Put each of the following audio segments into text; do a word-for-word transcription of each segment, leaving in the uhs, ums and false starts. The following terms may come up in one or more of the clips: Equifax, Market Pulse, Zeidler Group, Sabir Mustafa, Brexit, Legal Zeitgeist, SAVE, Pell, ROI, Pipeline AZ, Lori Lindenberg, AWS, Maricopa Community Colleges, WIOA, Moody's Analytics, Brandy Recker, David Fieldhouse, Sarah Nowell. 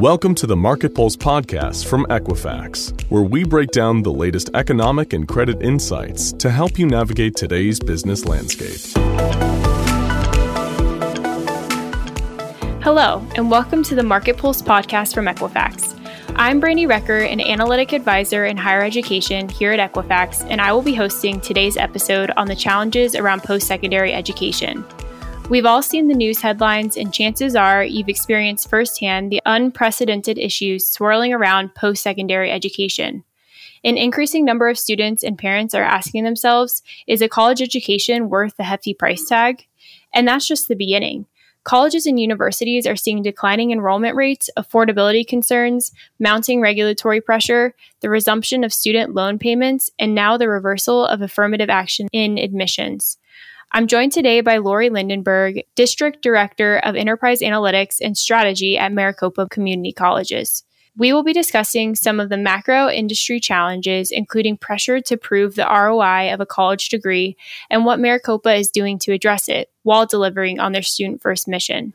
Welcome to the Market Pulse podcast from Equifax, where we break down the latest economic and credit insights to help you navigate today's business landscape. Hello, and welcome to the Market Pulse podcast from Equifax. I'm Brandy Recker, an analytic advisor in higher education here at Equifax, and I will be hosting today's episode on the challenges around post-secondary education. We've all seen the news headlines, and chances are you've experienced firsthand the unprecedented issues swirling around post-secondary education. An increasing number of students and parents are asking themselves, is a college education worth the hefty price tag? And that's just the beginning. Colleges and universities are seeing declining enrollment rates, affordability concerns, mounting regulatory pressure, the resumption of student loan payments, and now the reversal of affirmative action in admissions. I'm joined today by Lori Lindenberg, District Director of Enterprise Analytics and Strategy at Maricopa Community Colleges. We will be discussing some of the macro industry challenges, including pressure to prove the R O I of a college degree and what Maricopa is doing to address it while delivering on their student-first mission.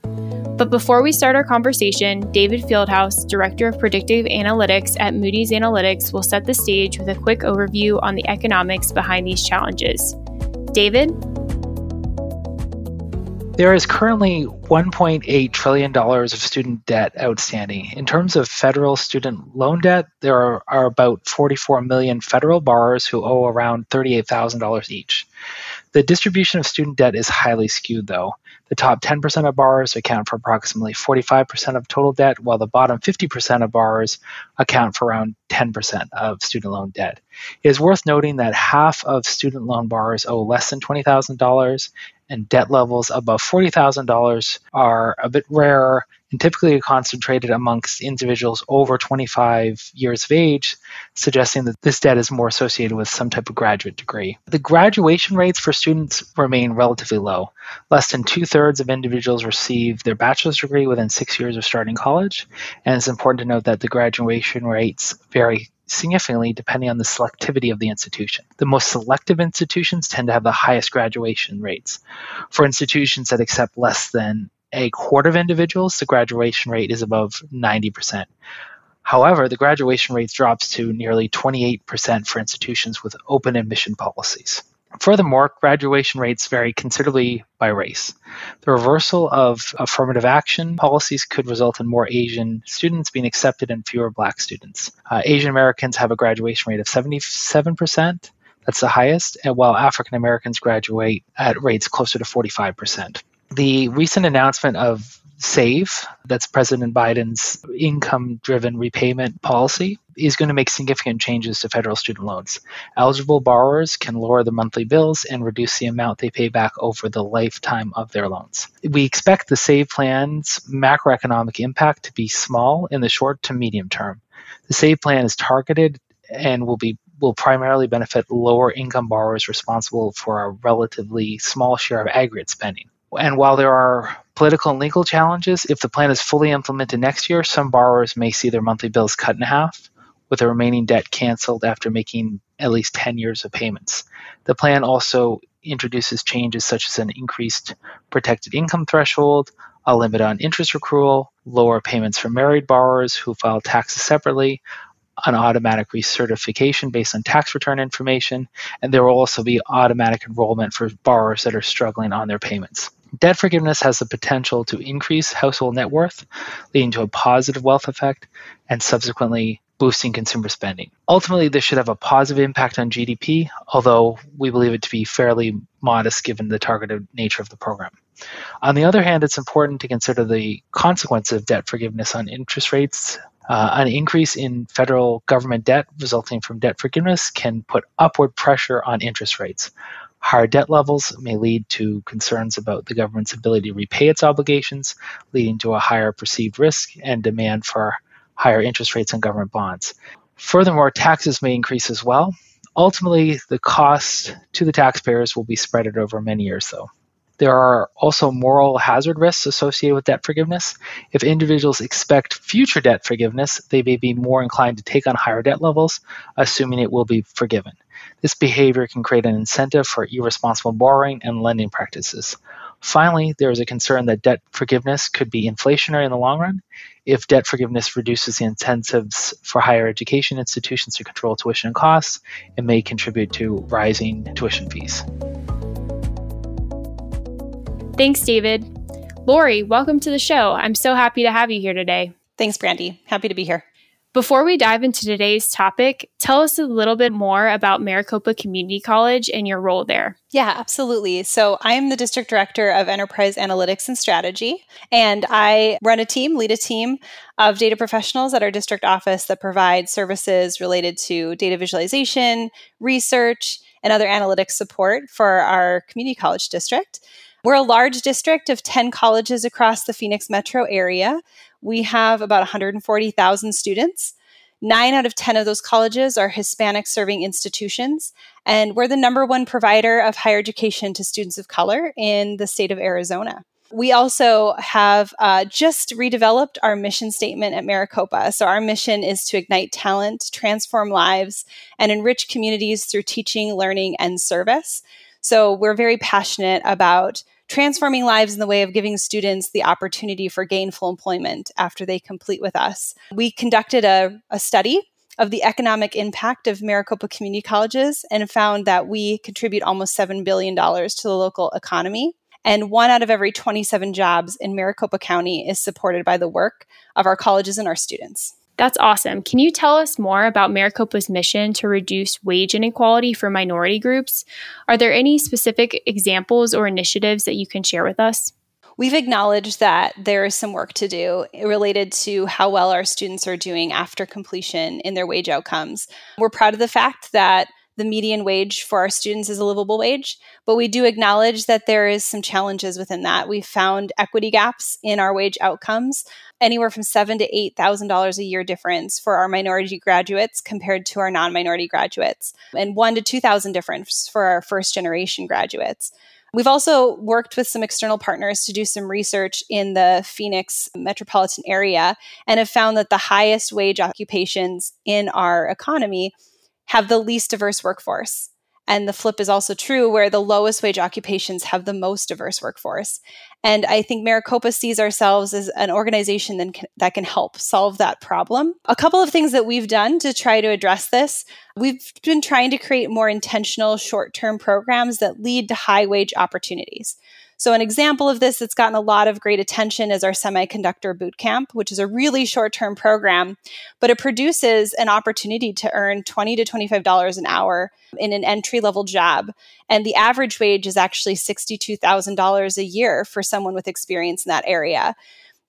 But before we start our conversation, David Fieldhouse, Director of Predictive Analytics at Moody's Analytics, will set the stage with a quick overview on the economics behind these challenges. David? There is currently one point eight trillion dollars of student debt outstanding. In terms of federal student loan debt, there are, are about forty-four million federal borrowers who owe around thirty-eight thousand dollars each. The distribution of student debt is highly skewed, though. The top ten percent of borrowers account for approximately forty-five percent of total debt, while the bottom fifty percent of borrowers account for around ten percent of student loan debt. It is worth noting that half of student loan borrowers owe less than twenty thousand dollars, and debt levels above forty thousand dollars are a bit rarer and typically concentrated amongst individuals over twenty-five years of age, suggesting that this debt is more associated with some type of graduate degree. The graduation rates for students remain relatively low. Less than two-thirds of individuals receive their bachelor's degree within six years of starting college, and it's important to note that the graduation rates vary significantly depending on the selectivity of the institution. The most selective institutions tend to have the highest graduation rates. For institutions that accept less than a quarter of individuals, the graduation rate is above ninety percent. However, the graduation rate drops to nearly twenty-eight percent for institutions with open admission policies. Furthermore, graduation rates vary considerably by race. The reversal of affirmative action policies could result in more Asian students being accepted and fewer Black students. Uh, Asian Americans have a graduation rate of seventy-seven percent, that's the highest, and while African Americans graduate at rates closer to forty-five percent. The recent announcement of SAVE, that's President Biden's income-driven repayment policy, is going to make significant changes to federal student loans. Eligible borrowers can lower the monthly bills and reduce the amount they pay back over the lifetime of their loans. We expect the SAVE plan's macroeconomic impact to be small in the short to medium term. The SAVE plan is targeted and will be will primarily benefit lower-income borrowers responsible for a relatively small share of aggregate spending. And while there are political and legal challenges, if the plan is fully implemented next year, some borrowers may see their monthly bills cut in half, with the remaining debt canceled after making at least ten years of payments. The plan also introduces changes such as an increased protected income threshold, a limit on interest accrual, lower payments for married borrowers who file taxes separately, an automatic recertification based on tax return information, and there will also be automatic enrollment for borrowers that are struggling on their payments. Debt forgiveness has the potential to increase household net worth, leading to a positive wealth effect, and subsequently boosting consumer spending. Ultimately, this should have a positive impact on G D P, although we believe it to be fairly modest given the targeted nature of the program. On the other hand, it's important to consider the consequences of debt forgiveness on interest rates. Uh, an increase in federal government debt resulting from debt forgiveness can put upward pressure on interest rates. Higher debt levels may lead to concerns about the government's ability to repay its obligations, leading to a higher perceived risk and demand for higher interest rates on government bonds. Furthermore, taxes may increase as well. Ultimately, the cost to the taxpayers will be spread out over many years, though. There are also moral hazard risks associated with debt forgiveness. If individuals expect future debt forgiveness, they may be more inclined to take on higher debt levels, assuming it will be forgiven. This behavior can create an incentive for irresponsible borrowing and lending practices. Finally, there is a concern that debt forgiveness could be inflationary in the long run if debt forgiveness reduces the incentives for higher education institutions to control tuition and costs and may contribute to rising tuition fees. Thanks, David. Lori, welcome to the show. I'm so happy to have you here today. Thanks, Brandy. Happy to be here. Before we dive into today's topic, tell us a little bit more about Maricopa Community College and your role there. Yeah, absolutely. So I am the District Director of Enterprise Analytics and Strategy, and I run a team, lead a team of data professionals at our district office that provide services related to data visualization, research, and other analytics support for our community college district. We're a large district of ten colleges across the Phoenix metro area. We have about one hundred forty thousand students. Nine out of ten of those colleges are Hispanic-serving institutions, and we're the number one provider of higher education to students of color in the state of Arizona. We also have uh, just redeveloped our mission statement at Maricopa. So our mission is to ignite talent, transform lives, and enrich communities through teaching, learning, and service. So we're very passionate about transforming lives in the way of giving students the opportunity for gainful employment after they complete with us. We conducted a, a study of the economic impact of Maricopa Community Colleges and found that we contribute almost seven billion dollars to the local economy. And one out of every twenty-seven jobs in Maricopa County is supported by the work of our colleges and our students. That's awesome. Can you tell us more about Maricopa's mission to reduce wage inequality for minority groups? Are there any specific examples or initiatives that you can share with us? We've acknowledged that there is some work to do related to how well our students are doing after completion in their wage outcomes. We're proud of the fact that the median wage for our students is a livable wage, but we do acknowledge that there is some challenges within that. We've found equity gaps in our wage outcomes, anywhere from seven thousand dollars to eight thousand dollars a year difference for our minority graduates compared to our non-minority graduates, and one thousand dollars to two thousand dollars difference for our first-generation graduates. We've also worked with some external partners to do some research in the Phoenix metropolitan area and have found that the highest wage occupations in our economy have the least diverse workforce. And the flip is also true, where the lowest wage occupations have the most diverse workforce. And I think Maricopa sees ourselves as an organization that can, that can help solve that problem. A couple of things that we've done to try to address this. We've been trying to create more intentional short-term programs that lead to high wage opportunities. So an example of this that's gotten a lot of great attention is our semiconductor boot camp, which is a really short-term program, but it produces an opportunity to earn twenty dollars to twenty-five dollars an hour in an entry-level job. And the average wage is actually sixty-two thousand dollars a year for someone with experience in that area.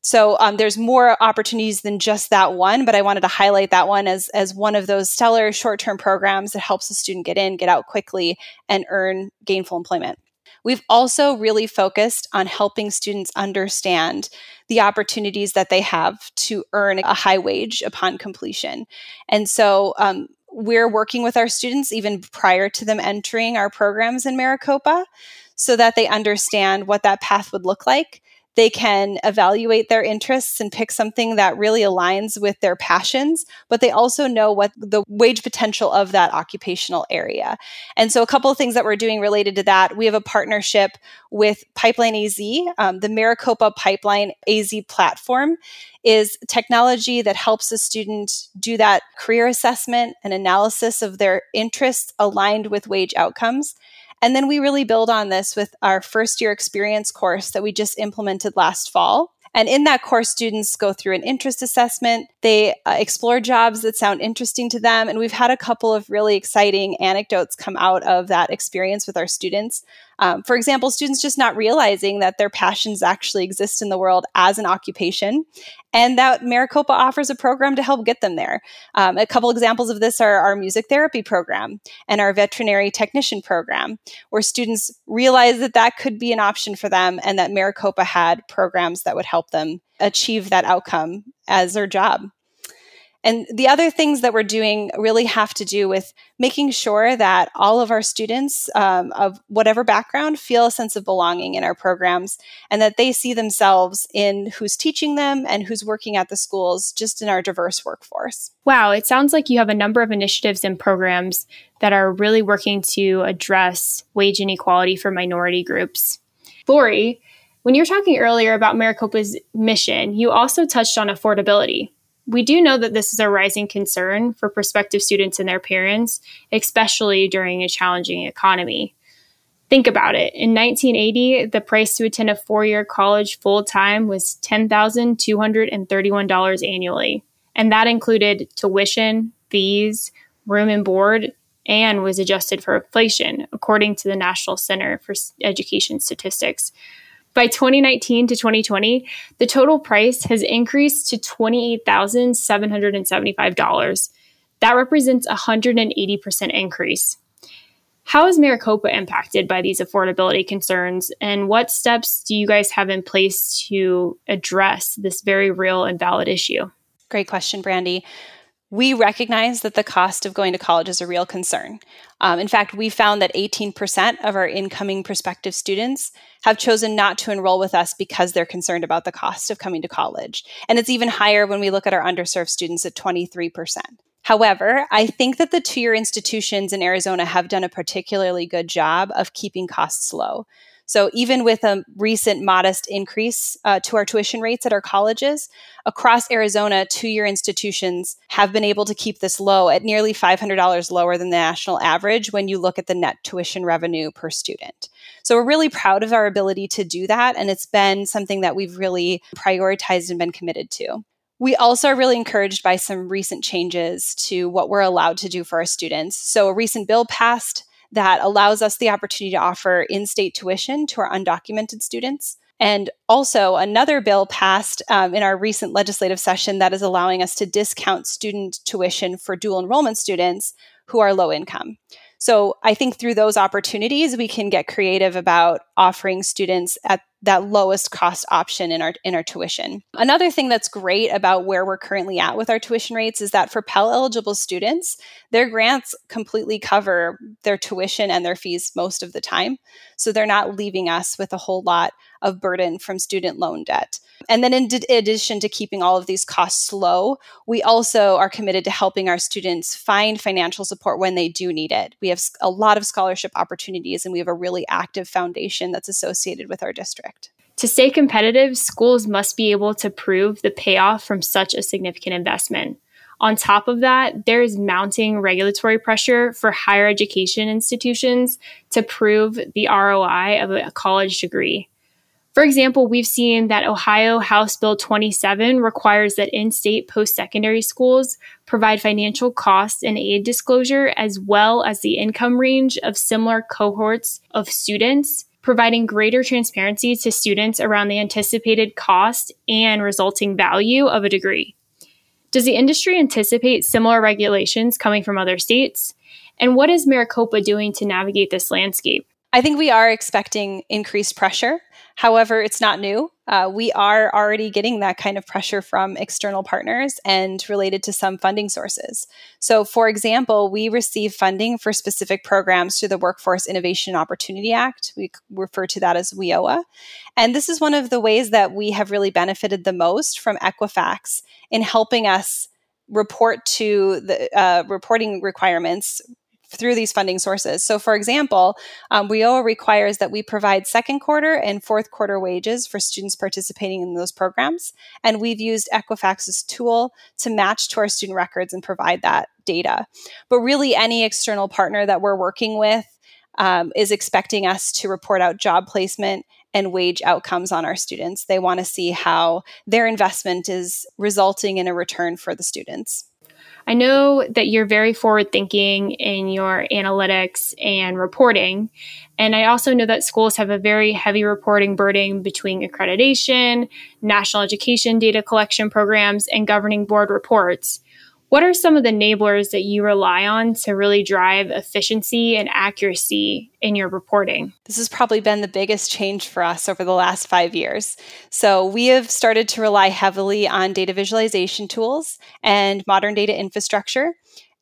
So um, there's more opportunities than just that one, but I wanted to highlight that one as, as one of those stellar short-term programs that helps a student get in, get out quickly, and earn gainful employment. We've also really focused on helping students understand the opportunities that they have to earn a high wage upon completion. And so um, we're working with our students even prior to them entering our programs in Maricopa so that they understand what that path would look like. They can evaluate their interests and pick something that really aligns with their passions, but they also know what the wage potential of that occupational area. And so a couple of things that we're doing related to that, we have a partnership with Pipeline A Z. Um, the Maricopa Pipeline A Z platform is technology that helps a student do that career assessment and analysis of their interests aligned with wage outcomes. And then we really build on this with our first year experience course that we just implemented last fall. And in that course, students go through an interest assessment. They uh, explore jobs that sound interesting to them. And we've had a couple of really exciting anecdotes come out of that experience with our students. Um, for example, students just not realizing that their passions actually exist in the world as an occupation, and that Maricopa offers a program to help get them there. Um, a couple examples of this are our music therapy program and our veterinary technician program, where students realize that that could be an option for them and that Maricopa had programs that would help them achieve that outcome as their job. And the other things that we're doing really have to do with making sure that all of our students um, of whatever background feel a sense of belonging in our programs and that they see themselves in who's teaching them and who's working at the schools, just in our diverse workforce. Wow, it sounds like you have a number of initiatives and programs that are really working to address wage inequality for minority groups. Lori, when you were talking earlier about Maricopa's mission, you also touched on affordability. We do know that this is a rising concern for prospective students and their parents, especially during a challenging economy. Think about it. In nineteen eighty, the price to attend a four-year college full-time was ten thousand two hundred thirty-one dollars annually, and that included tuition, fees, room and board, and was adjusted for inflation, according to the National Center for Education Statistics. By twenty nineteen to twenty twenty, the total price has increased to twenty-eight thousand seven hundred seventy-five dollars. That represents a one hundred eighty percent increase. How is Maricopa impacted by these affordability concerns, and what steps do you guys have in place to address this very real and valid issue? Great question, Brandy. We recognize that the cost of going to college is a real concern. Um, in fact, we found that eighteen percent of our incoming prospective students have chosen not to enroll with us because they're concerned about the cost of coming to college. And it's even higher when we look at our underserved students at twenty-three percent. However, I think that the two-year institutions in Arizona have done a particularly good job of keeping costs low. So even with a recent modest increase uh, to our tuition rates at our colleges, across Arizona, two-year institutions have been able to keep this low at nearly five hundred dollars lower than the national average when you look at the net tuition revenue per student. So we're really proud of our ability to do that, and it's been something that we've really prioritized and been committed to. We also are really encouraged by some recent changes to what we're allowed to do for our students. So a recent bill passed that allows us the opportunity to offer in-state tuition to our undocumented students. And also another bill passed um, in our recent legislative session that is allowing us to discount student tuition for dual enrollment students who are low income. So I think through those opportunities, we can get creative about offering students at that lowest cost option in our in our tuition. Another thing that's great about where we're currently at with our tuition rates is that for Pell-eligible students, their grants completely cover their tuition and their fees most of the time. So they're not leaving us with a whole lot of burden from student loan debt. And then in d- addition to keeping all of these costs low, we also are committed to helping our students find financial support when they do need it. We have a lot of scholarship opportunities, and we have a really active foundation that's associated with our district. To stay competitive, schools must be able to prove the payoff from such a significant investment. On top of that, there is mounting regulatory pressure for higher education institutions to prove the R O I of a college degree. For example, we've seen that Ohio House Bill twenty-seven requires that in-state post-secondary schools provide financial costs and aid disclosure as well as the income range of similar cohorts of students, providing greater transparency to students around the anticipated cost and resulting value of a degree. Does the industry anticipate similar regulations coming from other states? And what is Maricopa doing to navigate this landscape? I think we are expecting increased pressure. However, it's not new. Uh, we are already getting that kind of pressure from external partners and related to some funding sources. So, for example, we receive funding for specific programs through the Workforce Innovation and Opportunity Act. We refer to that as WIOA. And this is one of the ways that we have really benefited the most from Equifax in helping us report to the uh, reporting requirements through these funding sources. So for example, um, WIOA requires that we provide second quarter and fourth quarter wages for students participating in those programs. And we've used Equifax's tool to match to our student records and provide that data. But really any external partner that we're working with um, is expecting us to report out job placement and wage outcomes on our students. They want to see how their investment is resulting in a return for the students. I know that you're very forward-thinking in your analytics and reporting, and I also know that schools have a very heavy reporting burden between accreditation, national education data collection programs, and governing board reports. What are some of the enablers that you rely on to really drive efficiency and accuracy in your reporting? This has probably been the biggest change for us over the last five years. So we have started to rely heavily on data visualization tools and modern data infrastructure.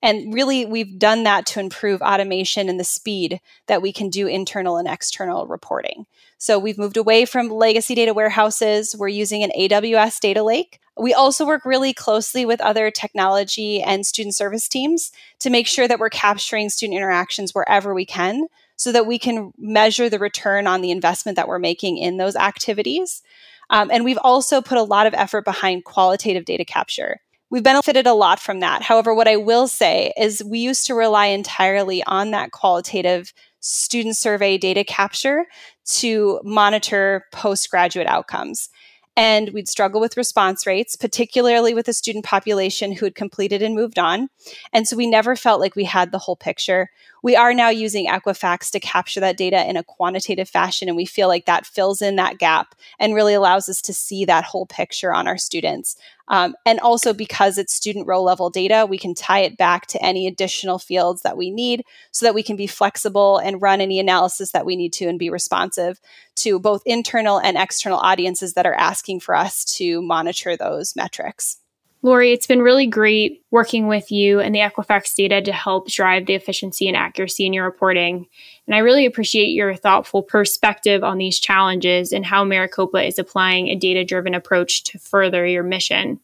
And really, we've done that to improve automation and the speed that we can do internal and external reporting. So we've moved away from legacy data warehouses. We're using an A W S data lake. We also work really closely with other technology and student service teams to make sure that we're capturing student interactions wherever we can so that we can measure the return on the investment that we're making in those activities. Um, and we've also put a lot of effort behind qualitative data capture. We've benefited a lot from that. However, what I will say is we used to rely entirely on that qualitative student survey data capture to monitor postgraduate outcomes. And we'd struggle with response rates, particularly with a student population who had completed and moved on. And so we never felt like we had the whole picture. We are now using Equifax to capture that data in a quantitative fashion, and we feel like that fills in that gap and really allows us to see that whole picture on our students. Um, and also because it's student row level data, we can tie it back to any additional fields that we need so that we can be flexible and run any analysis that we need to and be responsive to both internal and external audiences that are asking for us to monitor those metrics. Lori, it's been really great working with you and the Equifax data to help drive the efficiency and accuracy in your reporting. And I really appreciate your thoughtful perspective on these challenges and how Maricopa is applying a data-driven approach to further your mission.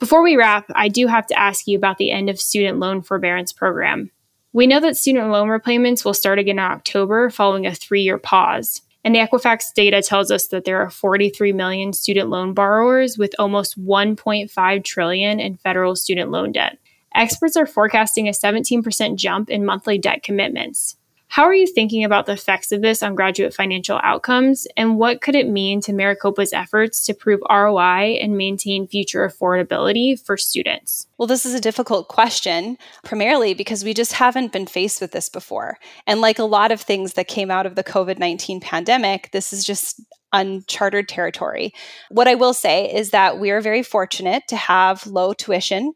Before we wrap, I do have to ask you about the end of student loan forbearance program. We know that student loan repayments will start again in October following a three-year pause. And the Equifax data tells us that there are forty-three million student loan borrowers with almost one point five trillion dollars in federal student loan debt. Experts are forecasting a seventeen percent jump in monthly debt commitments. How are you thinking about the effects of this on graduate financial outcomes, and what could it mean to Maricopa's efforts to prove R O I and maintain future affordability for students? Well, this is a difficult question, primarily because we just haven't been faced with this before. And like a lot of things that came out of the COVID nineteen pandemic, this is just uncharted territory. What I will say is that we are very fortunate to have low tuition.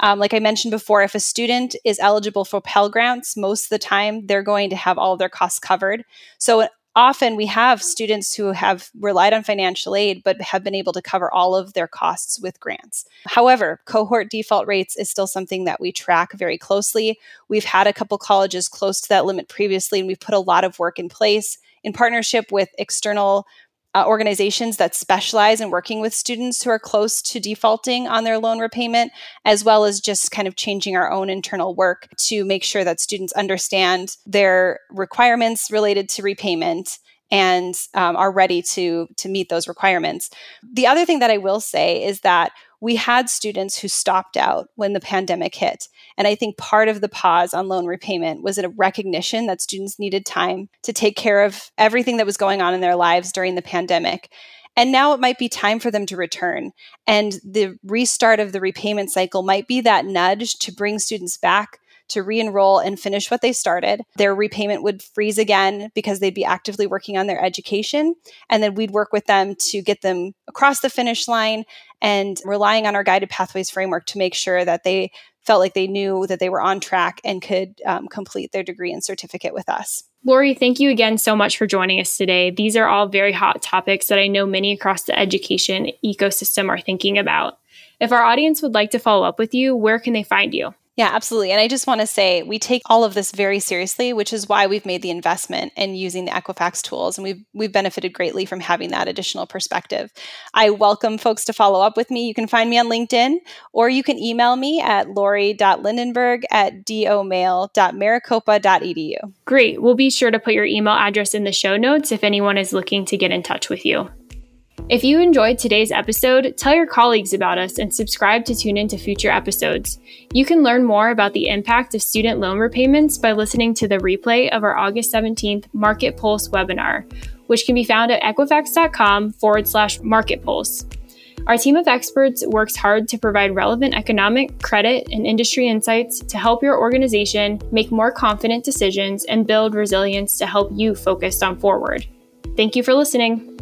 Um, like I mentioned before, if a student is eligible for Pell Grants, most of the time they're going to have all their costs covered. So often we have students who have relied on financial aid but have been able to cover all of their costs with grants. However, cohort default rates is still something that we track very closely. We've had a couple colleges close to that limit previously, and we've put a lot of work in place in partnership with external Uh, organizations that specialize in working with students who are close to defaulting on their loan repayment, as well as just kind of changing our own internal work to make sure that students understand their requirements related to repayment and um, are ready to, to meet those requirements. The other thing that I will say is that we had students who stopped out when the pandemic hit. And I think part of the pause on loan repayment was a recognition that students needed time to take care of everything that was going on in their lives during the pandemic. And now it might be time for them to return. And the restart of the repayment cycle might be that nudge to bring students back to re-enroll and finish what they started. Their repayment would freeze again because they'd be actively working on their education. And then we'd work with them to get them across the finish line, and relying on our guided pathways framework to make sure that they felt like they knew that they were on track and could um, complete their degree and certificate with us. Lori, thank you again so much for joining us today. These are all very hot topics that I know many across the education ecosystem are thinking about. If our audience would like to follow up with you, where can they find you? Yeah, absolutely. And I just want to say we take all of this very seriously, which is why we've made the investment in using the Equifax tools. And we've we've benefited greatly from having that additional perspective. I welcome folks to follow up with me. You can find me on LinkedIn, or you can email me at lori dot lindenberg at domail dot maricopa dot e d u. Great. We'll be sure to put your email address in the show notes if anyone is looking to get in touch with you. If you enjoyed today's episode, tell your colleagues about us and subscribe to tune into future episodes. You can learn more about the impact of student loan repayments by listening to the replay of our August seventeenth Market Pulse webinar, which can be found at equifax.com forward slash Market Pulse. Our team of experts works hard to provide relevant economic, credit, and industry insights to help your organization make more confident decisions and build resilience to help you focus on forward. Thank you for listening.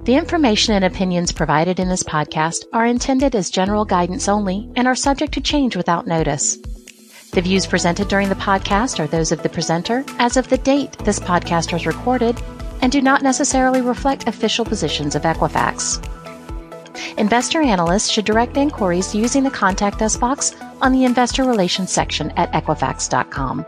The information and opinions provided in this podcast are intended as general guidance only and are subject to change without notice. The views presented during the podcast are those of the presenter as of the date this podcast was recorded and do not necessarily reflect official positions of Equifax. Investor analysts should direct inquiries using the Contact Us box on the Investor Relations section at equifax dot com.